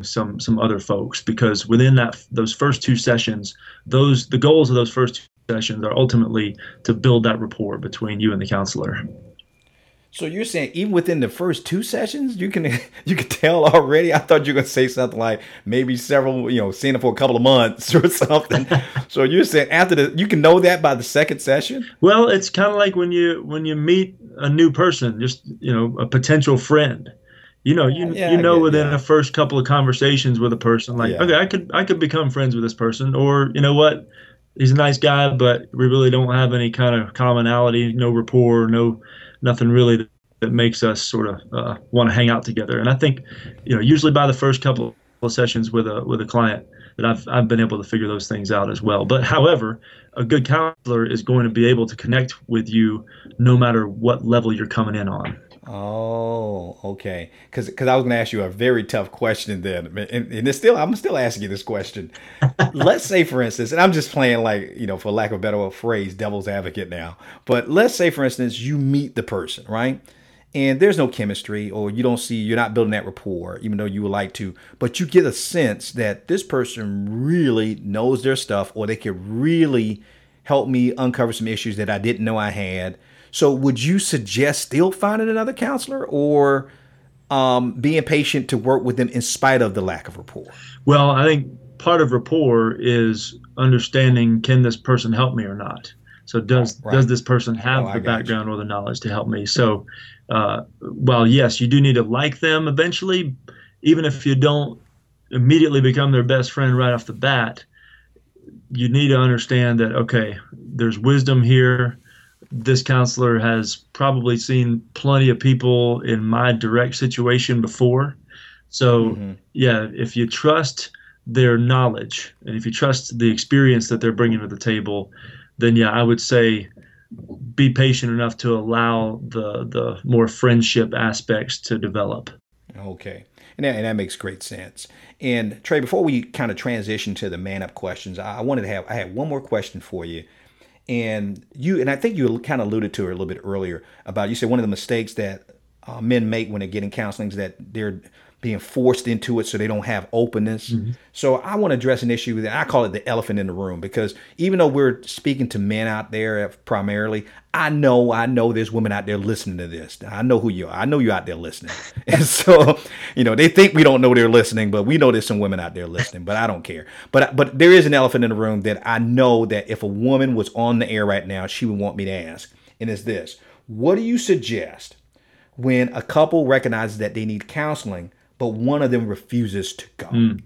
some some other folks, because within that those first two sessions, those the goals of those first two sessions are ultimately to build that rapport between you and the counselor. So you're saying even within the first two sessions, you can you can tell already? I thought you were going to say something like maybe several, you know, seeing it for a couple of months or something. So you're saying after the, you can know that by the second session? Well, it's kind of like when you when you meet a new person, just, you know, a potential friend. You know, you yeah, you know, within the first couple of conversations with a person, like, yeah. okay, I could I could become friends with this person, or you know what, he's a nice guy, but we really don't have any kind of commonality, no rapport, no. Nothing really that, that makes us sort of uh, want to hang out together. And I think, you know, usually by the first couple of sessions with a with a client, that I've I've been able to figure those things out as well. But however, a good counselor is going to be able to connect with you no matter what level you're coming in on. Oh, okay. Because because I was going to ask you a very tough question then, and, and it's still I'm still asking you this question. Let's say, for instance, and I'm just playing like, you know, for lack of a better phrase, devil's advocate now. But let's say, for instance, you meet the person, right? And there's no chemistry, or you don't see, you're not building that rapport, even though you would like to. But you get a sense that this person really knows their stuff, or they could really help me uncover some issues that I didn't know I had. So would you suggest still finding another counselor, or um, being patient to work with them in spite of the lack of rapport? Well, I think part of rapport is understanding, can this person help me or not? So does right. does this person have oh, the background you. or the knowledge to help me? So uh, while, yes, you do need to like them eventually, even if you don't immediately become their best friend right off the bat, you need to understand that, okay, there's wisdom here. This counselor has probably seen plenty of people in my direct situation before. So, mm-hmm. yeah, if you trust their knowledge and if you trust the experience that they're bringing to the table, then, yeah, I would say be patient enough to allow the, the more friendship aspects to develop. Okay. And that, and that makes great sense. And, Trey, before we kind of transition to the man-up questions, I wanted to have I had one more question for you. And you, and I think you kind of alluded to it a little bit earlier about, you said one of the mistakes that uh, men make when they're getting counseling is that they're being forced into it so they don't have openness. Mm-hmm. So I want to address an issue that I call it the elephant in the room, because even though we're speaking to men out there primarily, I know, I know there's women out there listening to this. I know who you are. I know you're out there listening. And so, you know, they think we don't know they're listening, but we know there's some women out there listening, but I don't care. But, but there is an elephant in the room that I know that if a woman was on the air right now, she would want me to ask. And it's this: what do you suggest when a couple recognizes that they need counseling, but one of them refuses to go? Mm.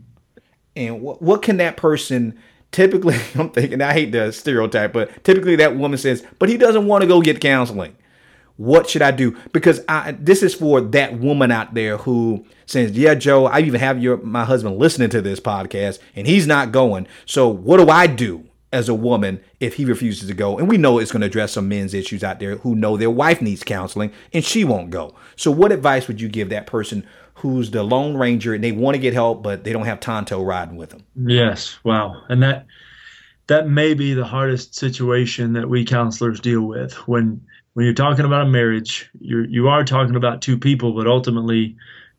And what, what can that person typically, I'm thinking, I hate the stereotype, but typically that woman says, but he doesn't want to go get counseling. What should I do? Because I, this is for that woman out there who says, yeah, Joe, I even have your my husband listening to this podcast and he's not going. So what do I do as a woman if he refuses to go? And we know it's going to address some men's issues out there who know their wife needs counseling and she won't go. So what advice would you give that person who's the Lone Ranger and they want to get help, but they don't have Tonto riding with them? Yes. Wow. And that, that may be the hardest situation that we counselors deal with. When, when you're talking about a marriage, you're, you are talking about two people, but ultimately,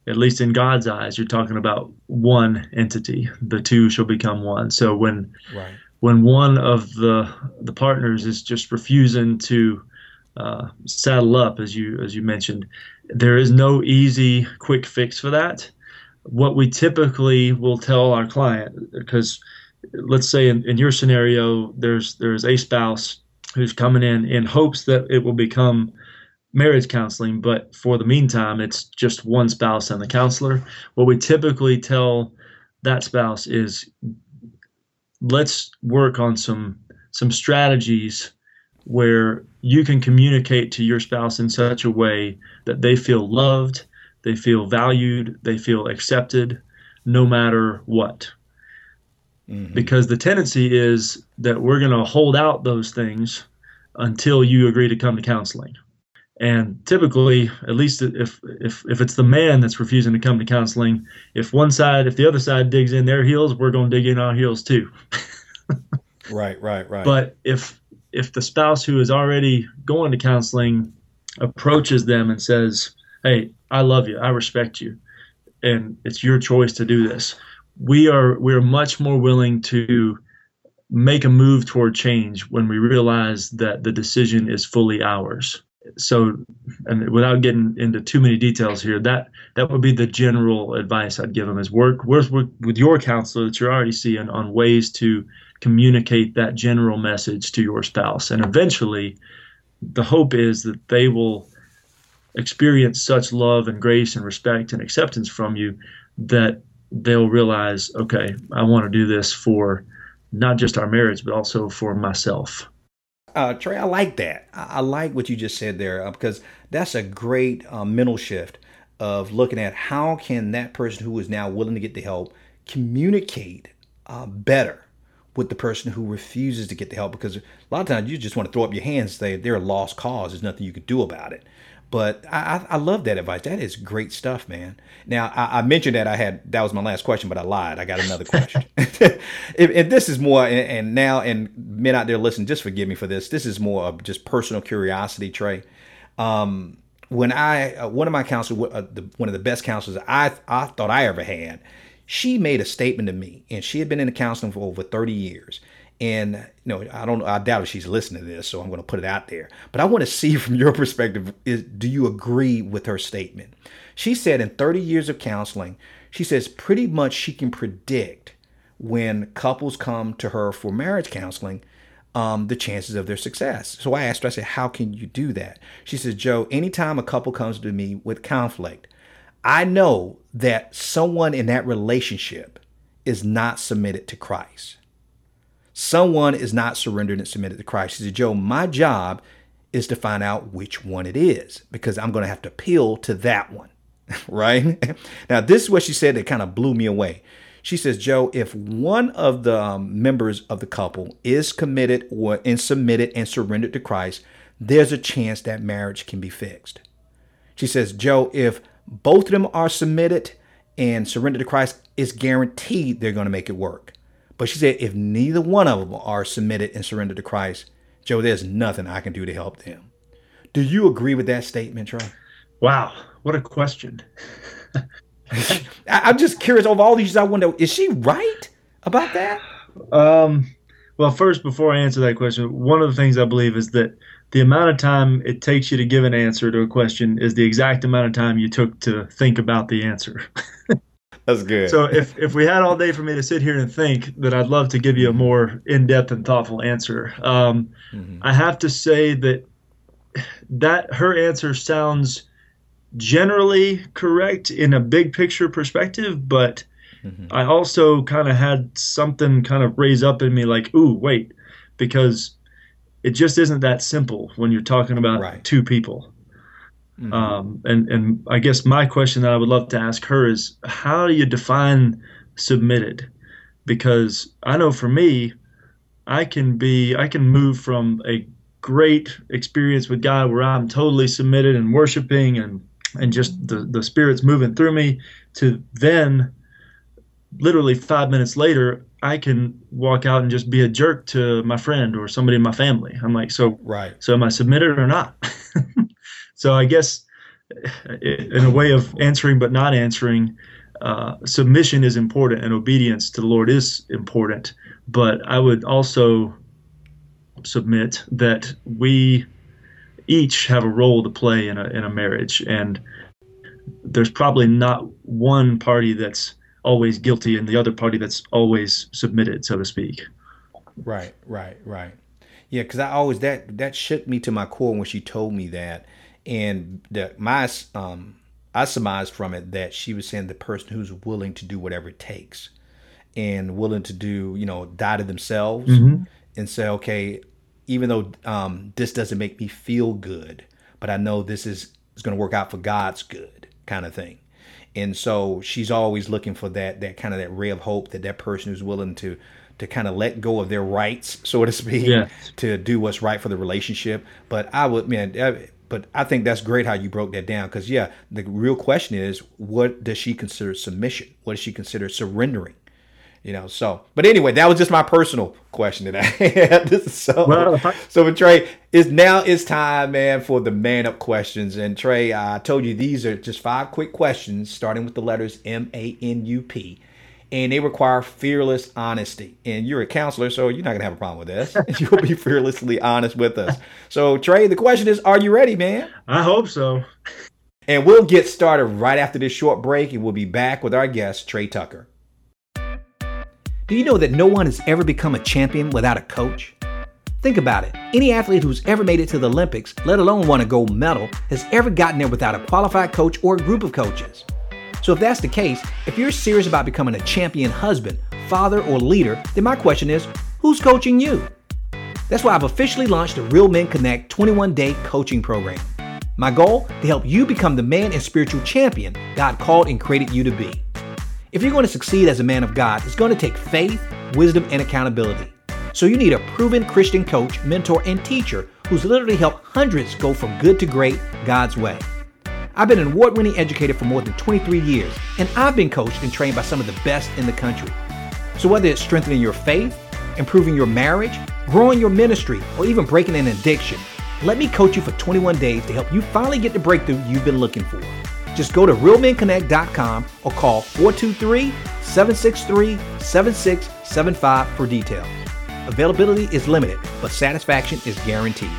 at least in God's eyes, you're talking about one entity. The two shall become one. So when, right. when one of the the partners is just refusing to uh, saddle up, as you as you mentioned, there is no easy quick fix for that. What we typically will tell our client, because let's say in, in your scenario, there's there's a spouse who's coming in in hopes that it will become marriage counseling, but for the meantime, it's just one spouse and the counselor. What we typically tell that spouse is, let's work on some some strategies where you can communicate to your spouse in such a way that they feel loved, they feel valued, they feel accepted, no matter what. Mm-hmm. Because the tendency is that we're going to hold out those things until you agree to come to counseling. And typically, at least if if if it's the man that's refusing to come to counseling, if one side, if the other side digs in their heels, we're going to dig in our heels too. Right, right, right. But if if the spouse who is already going to counseling approaches them and says, "Hey, I love you, I respect you, and it's your choice to do this," we are we are much more willing to make a move toward change when we realize that the decision is fully ours. So, and without getting into too many details here, that, that would be the general advice I'd give them, is work, work, work with your counselor that you're already seeing on ways to communicate that general message to your spouse. And eventually, the hope is that they will experience such love and grace and respect and acceptance from you that they'll realize, okay, I want to do this for not just our marriage, but also for myself. Uh, Trey, I like that. I like what you just said there, uh, because that's a great uh, mental shift of looking at how can that person who is now willing to get the help communicate uh, better with the person who refuses to get the help. Because a lot of times you just want to throw up your hands and say they're a lost cause. There's nothing you can do about it. But I, I, I love that advice. That is great stuff, man. Now, I, I mentioned that I had, that was my last question, but I lied. I got another question. If, if this is more, and, and now, and men out there listening, just forgive me for this. This is more of just personal curiosity, Trey. Um, when I, uh, one of my counselors, uh, the, one of the best counselors I, I thought I ever had, she made a statement to me, and she had been in the counseling for over thirty years. And, you know, I don't I doubt if she's listening to this, so I'm going to put it out there. But I want to see from your perspective, is, do you agree with her statement? She said in thirty years of counseling, she says pretty much she can predict when couples come to her for marriage counseling, um, the chances of their success. So I asked her, I said, how can you do that? She says, Joe, anytime a couple comes to me with conflict, I know that someone in that relationship is not submitted to Christ. Someone is not surrendered and submitted to Christ. She said, Joe, my job is to find out which one it is, because I'm going to have to appeal to that one, right? Now, this is what she said that kind of blew me away. She says, Joe, if one of the um, members of the couple is committed or and submitted and surrendered to Christ, there's a chance that marriage can be fixed. She says, Joe, if both of them are submitted and surrendered to Christ, it's guaranteed they're going to make it work. But she said, if neither one of them are submitted and surrendered to Christ, Joe, there's nothing I can do to help them. Do you agree with that statement, Trey? Wow, what a question. I, I'm just curious. Over all these, I wonder, is she right about that? Um, well, first, before I answer that question, one of the things I believe is that the amount of time it takes you to give an answer to a question is the exact amount of time you took to think about the answer. That's good. So if, if we had all day for me to sit here and think, then I'd love to give you a more in-depth and thoughtful answer. Um, mm-hmm. I have to say that that her answer sounds generally correct in a big picture perspective, but mm-hmm. I also kind of had something kind of raise up in me like, ooh, wait, because it just isn't that simple when you're talking about right. two people. Mm-hmm. Um, and, and I guess my question that I would love to ask her is, how do you define submitted? Because I know for me, I can be, I can move from a great experience with God where I'm totally submitted and worshiping and, and just the, the Spirit's moving through me to then literally five minutes later, I can walk out and just be a jerk to my friend or somebody in my family. I'm like, so, right. so am I submitted or not? So I guess in a way of answering but not answering, uh, submission is important and obedience to the Lord is important. But I would also submit that we each have a role to play in a in a marriage. And there's probably not one party that's always guilty and the other party that's always submitted, so to speak. Right, right, right. Yeah, because I always, that that shook me to my core when she told me that. And the, my, um, I surmised from it that she was saying the person who's willing to do whatever it takes and willing to do, you know, die to themselves mm-hmm. and say, okay, even though um, this doesn't make me feel good, but I know this is, is going to work out for God's good kind of thing. And so she's always looking for that, that kind of that ray of hope that that person who's willing to, to kind of let go of their rights, so to speak, yeah. to do what's right for the relationship. But I would, man, I, But I think that's great how you broke that down, because, yeah, the real question is, what does she consider submission? What does she consider surrendering? You know, so but anyway, that was just my personal question that I had. This is so, well, so but Trey, it's, now it's time, man, for the man up questions. And Trey, I told you these are just five quick questions starting with the letters M A N U P. And they require fearless honesty. And you're a counselor, so you're not going to have a problem with this. You'll be fearlessly honest with us. So, Trey, the question is, are you ready, man? I hope so. And we'll get started right after this short break, and we'll be back with our guest, Trey Tucker. Do you know that no one has ever become a champion without a coach? Think about it. Any athlete who's ever made it to the Olympics, let alone won a gold medal, has ever gotten there without a qualified coach or a group of coaches. So if that's the case, if you're serious about becoming a champion husband, father, or leader, then my question is, who's coaching you? That's why I've officially launched the Real Men Connect twenty-one day coaching program. My goal, to help you become the man and spiritual champion God called and created you to be. If you're going to succeed as a man of God, it's going to take faith, wisdom, and accountability. So you need a proven Christian coach, mentor, and teacher who's literally helped hundreds go from good to great God's way. I've been an award-winning educator for more than twenty-three years, and I've been coached and trained by some of the best in the country. So whether it's strengthening your faith, improving your marriage, growing your ministry, or even breaking an addiction, let me coach you for twenty-one days to help you finally get the breakthrough you've been looking for. Just go to Real Men Connect dot com or call four two three, seven six three, seven six seven five for details. Availability is limited, but satisfaction is guaranteed.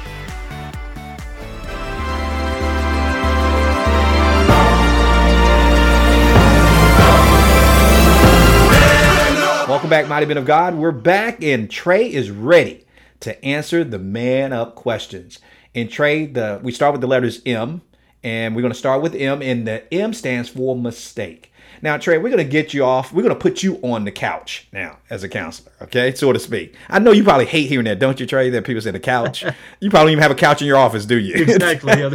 Welcome back, Mighty Men of God. We're back, and Trey is ready to answer the man up questions. And Trey, the we start with the letters M, and we're going to start with M, and the M stands for mistake. Now, Trey, we're going to get you off. We're going to put you on the couch now as a counselor, okay, so to speak. I know you probably hate hearing that, don't you, Trey, that people say the couch? You probably don't even have a couch in your office, do you? Exactly.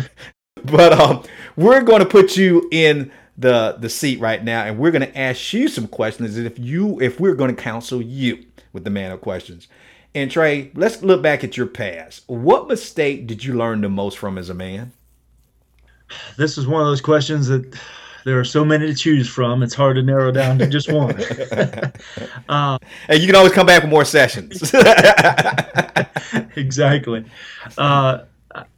But um, we're going to put you in the the seat right now, and we're going to ask you some questions if you if we're going to counsel you with the man of questions. And Trey, let's look back at your past. What mistake did you learn the most from as a man? This is one of those questions that there are so many to choose from. It's hard to narrow down to just one. um, and you can always come back for more sessions. Exactly. Uh,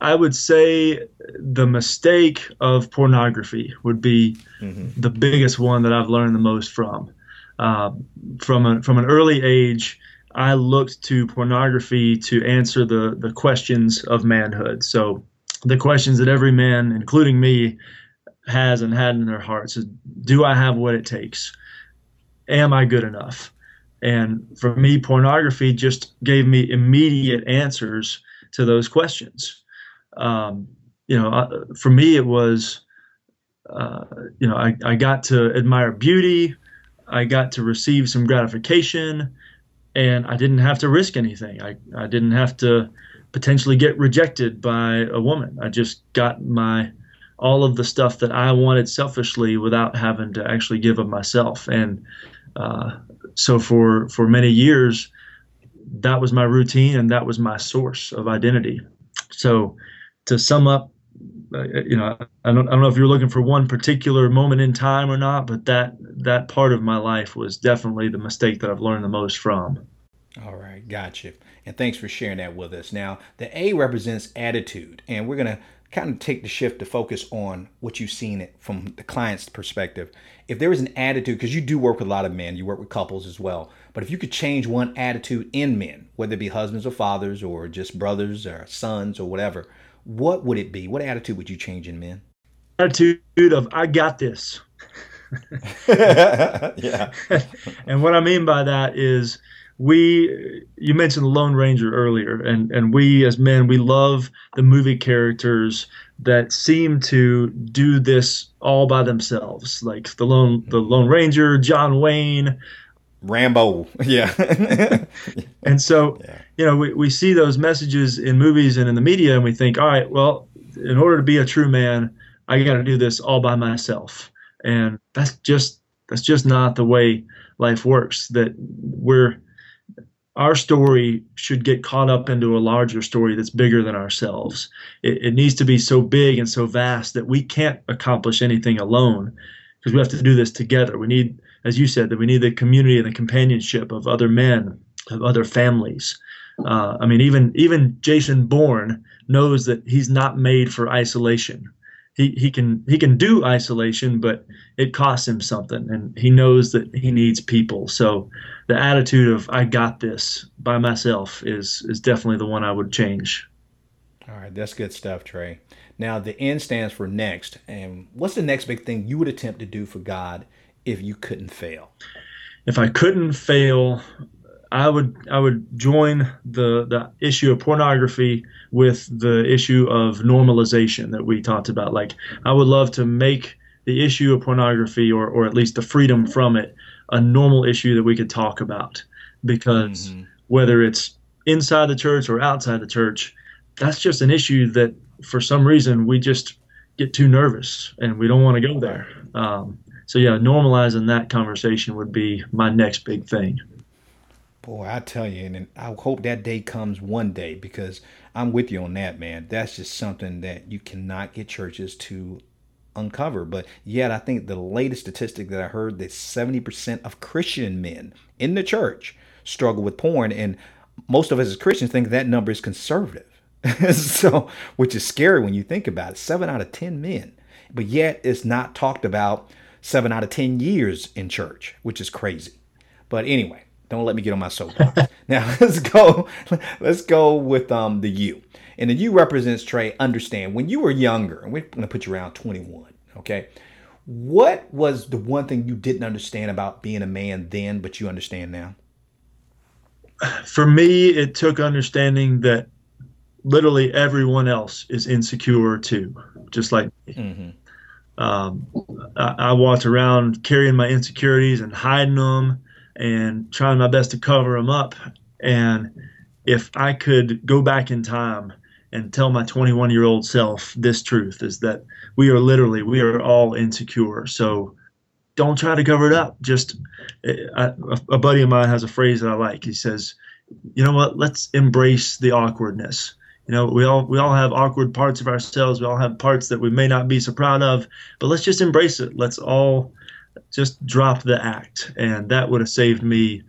I would say the mistake of pornography would be mm-hmm. the biggest one that I've learned the most from. Uh, from a, from an early age, I looked to pornography to answer the, the questions of manhood. So the questions that every man, including me, has and had in their hearts is, do I have what it takes? Am I good enough? And for me, pornography just gave me immediate answers to those questions. Um, you know, uh, for me, it was, uh, you know, I, I got to admire beauty. I got to receive some gratification, and I didn't have to risk anything. I, I didn't have to potentially get rejected by a woman. I just got my, all of the stuff that I wanted selfishly without having to actually give of myself. And, uh, so for, for many years, that was my routine and that was my source of identity. So to sum up, you know, I don't, I don't know if you're looking for one particular moment in time or not, but that, that part of my life was definitely the mistake that I've learned the most from. All right. Gotcha. And thanks for sharing that with us. Now, the A represents attitude, and we're going to kind of take the shift to focus on what you've seen it from the client's perspective. If there is an attitude, because you do work with a lot of men, you work with couples as well, but if you could change one attitude in men, whether it be husbands or fathers or just brothers or sons or whatever, what would it be? What attitude would you change in men? Attitude of, I got this. Yeah. And what I mean by that is, We, you mentioned the Lone Ranger earlier, and, and we as men, we love the movie characters that seem to do this all by themselves, like the Lone, the Lone Ranger, John Wayne, Rambo. Yeah. And so, yeah. you know, we, we see those messages in movies and in the media, and we think, all right, well, in order to be a true man, I got to do this all by myself. And that's just, that's just not the way life works. That we're, Our story should get caught up into a larger story that's bigger than ourselves. It, it needs to be so big and so vast that we can't accomplish anything alone, because we have to do this together. We need, as you said, that we need the community and the companionship of other men, of other families. Uh, I mean, even even Jason Bourne knows that he's not made for isolation. He he can he can do isolation, but it costs him something, and he knows that he needs people. So the attitude of I got this by myself is is definitely the one I would change. All right, that's good stuff, Trey. Now the N stands for next, and what's the next big thing you would attempt to do for God if you couldn't fail? If I couldn't fail, I would I would join the, the issue of pornography with the issue of normalization that we talked about. Like, I would love to make the issue of pornography, or, or at least the freedom from it, a normal issue that we could talk about. Because mm-hmm. whether it's inside the church or outside the church, that's just an issue that for some reason we just get too nervous and we don't want to go there. Um, so yeah, normalizing that conversation would be my next big thing. Boy, I tell you, and I hope that day comes one day, because I'm with you on that, man. That's just something that you cannot get churches to uncover. But yet, I think the latest statistic that I heard, that seventy percent of Christian men in the church struggle with porn. And most of us as Christians think that number is conservative, so which is scary when you think about it. seven out of ten men. But yet, it's not talked about seven out of ten years in church, which is crazy. But anyway. Don't let me get on my soapbox. Now let's go. Let's go with um, the U, and the U represents, Trey, understand. When you were younger, and we're going to put you around twenty-one. Okay, what was the one thing you didn't understand about being a man then, but you understand now? For me, it took understanding that literally everyone else is insecure too, just like me. Mm-hmm. Um, I, I walked around carrying my insecurities and hiding them, and trying my best to cover them up. And if I could go back in time and tell my twenty-one-year-old self this truth, is that we are literally, we are all insecure. So don't try to cover it up. Just, I, a buddy of mine has a phrase that I like. He says, you know what, let's embrace the awkwardness. You know, we all we all have awkward parts of ourselves. We all have parts that we may not be so proud of, but let's just embrace it. Let's all just drop the act. And that would have saved me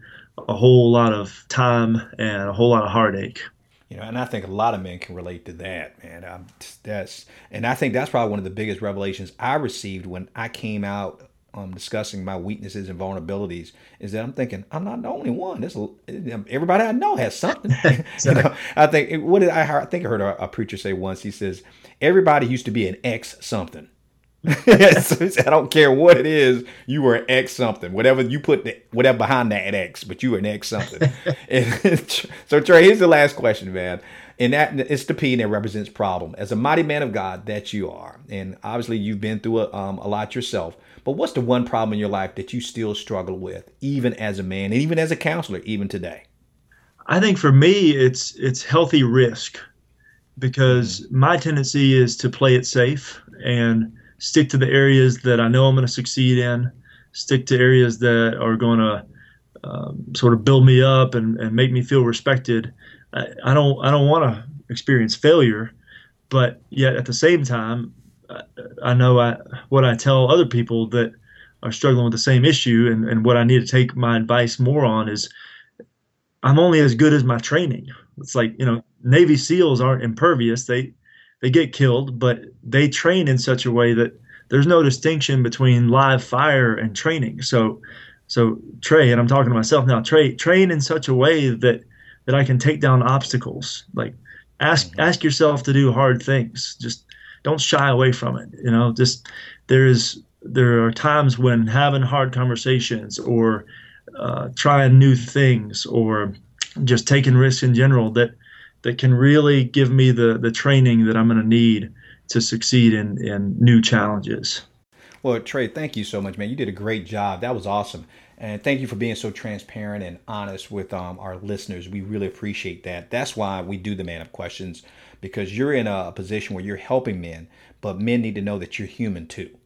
a whole lot of time and a whole lot of heartache. You know, and I think a lot of men can relate to that, man. I'm, that's, and I think that's probably one of the biggest revelations I received when I came out um, discussing my weaknesses and vulnerabilities, is that I'm thinking, I'm not the only one. This, everybody I know has something. You know, I think, what did I, I think I heard a, a preacher say once, he says, everybody used to be an ex something. So I don't care what it is, you were an X something, whatever you put the, whatever behind that X, but you were an X something. And, so Trey, here's the last question, man. And that it's the P, and it represents problem. As a mighty man of God that you are, and obviously you've been through a, um, a lot yourself, but what's the one problem in your life that you still struggle with, even as a man and even as a counselor, even today? I think for me, it's it's healthy risk, because my tendency is to play it safe and stick to the areas that I know I'm going to succeed in, stick to areas that are going to um, sort of build me up and, and make me feel respected. I, I don't I don't want to experience failure, but yet at the same time, I, I know I, what I tell other people that are struggling with the same issue, and, and what I need to take my advice more on is I'm only as good as my training. It's like, you know, Navy SEALs aren't impervious. They They get killed, but they train in such a way that there's no distinction between live fire and training. So, so Trey, and I'm talking to myself now, Trey, train in such a way that, that I can take down obstacles. Like ask, mm-hmm. ask yourself to do hard things. Just don't shy away from it. You know, just there is, there are times when having hard conversations or uh, trying new things or just taking risks in general that, that can really give me the, the training that I'm going to need to succeed in, in new challenges. Well, Trey, thank you so much, man. You did a great job. That was awesome. And thank you for being so transparent and honest with um, our listeners. We really appreciate that. That's why we do the Man Up Questions, because you're in a position where you're helping men, but men need to know that you're human too,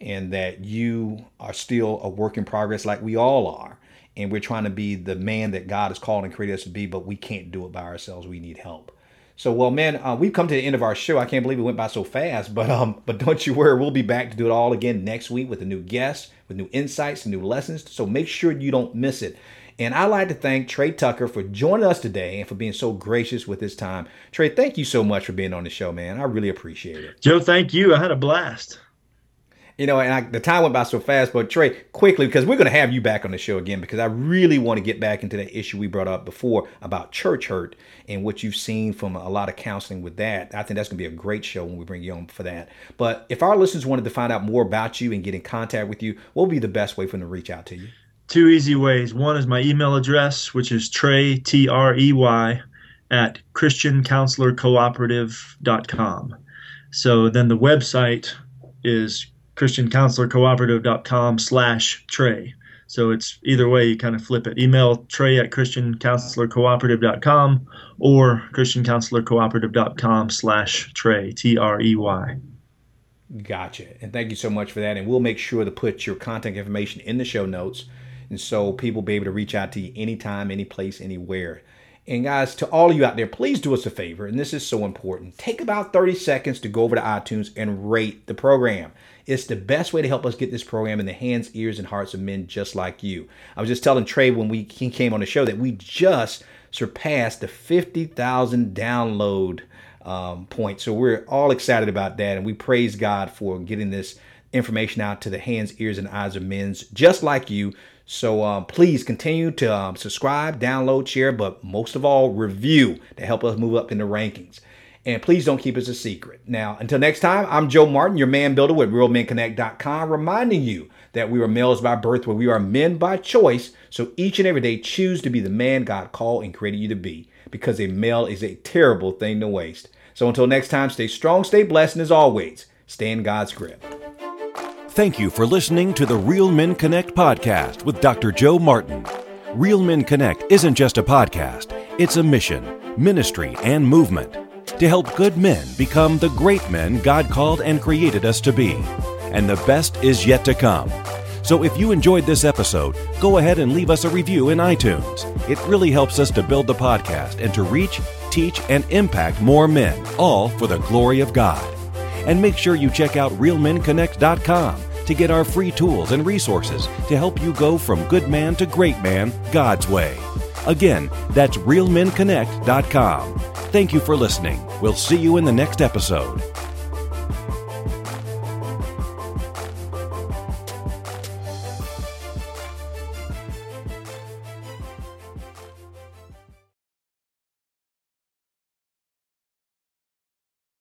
and that you are still a work in progress like we all are. And we're trying to be the man that God has called and created us to be, but we can't do it by ourselves. We need help. So, well, man, uh, we've come to the end of our show. I can't believe it went by so fast, but um, but don't you worry. We'll be back to do it all again next week with a new guest, with new insights and new lessons. So make sure you don't miss it. And I'd like to thank Trey Tucker for joining us today and for being so gracious with his time. Trey, thank you so much for being on the show, man. I really appreciate it. Joe, thank you. I had a blast. You know, and I, the time went by so fast, but Trey, quickly, because we're going to have you back on the show again, because I really want to get back into that issue we brought up before about church hurt and what you've seen from a lot of counseling with that. I think that's going to be a great show when we bring you on for that. But if our listeners wanted to find out more about you and get in contact with you, what would be the best way for them to reach out to you? Two easy ways. One is my email address, which is Trey, T R E Y, at Christian Counselor Cooperative dot com. So then the website is Christian Counselor Cooperative dot com slash Trey. So it's either way, you kind of flip it. Email Trey at Christian Counselor Cooperative dot com or Christian Counselor Cooperative dot com slash Trey, T R E Y. Gotcha. And thank you so much for that. And we'll make sure to put your contact information in the show notes. And so people will be able to reach out to you anytime, any place, anywhere. And guys, to all of you out there, please do us a favor, and this is so important. Take about thirty seconds to go over to iTunes and rate the program. It's the best way to help us get this program in the hands, ears, and hearts of men just like you. I was just telling Trey when we, he came on the show that we just surpassed the fifty thousand download um, point. So we're all excited about that, and we praise God for getting this information out to the hands, ears, and eyes of men just like you. So um, please continue to um, subscribe, download, share, but most of all, review to help us move up in the rankings. And please don't keep us a secret. Now, until next time, I'm Joe Martin, your man builder with Real Men Connect dot com, reminding you that we are males by birth, but we are men by choice. So each and every day, choose to be the man God called and created you to be, because a male is a terrible thing to waste. So until next time, stay strong, stay blessed, and as always, stay in God's grip. Thank you for listening to the Real Men Connect podcast with Doctor Joe Martin. Real Men Connect isn't just a podcast. It's a mission, ministry, and movement to help good men become the great men God called and created us to be. And the best is yet to come. So if you enjoyed this episode, go ahead and leave us a review in iTunes. It really helps us to build the podcast and to reach, teach, and impact more men, all for the glory of God. And make sure you check out Real Men Connect dot com to get our free tools and resources to help you go from good man to great man God's way. Again, that's Real Men Connect dot com. Thank you for listening. We'll see you in the next episode.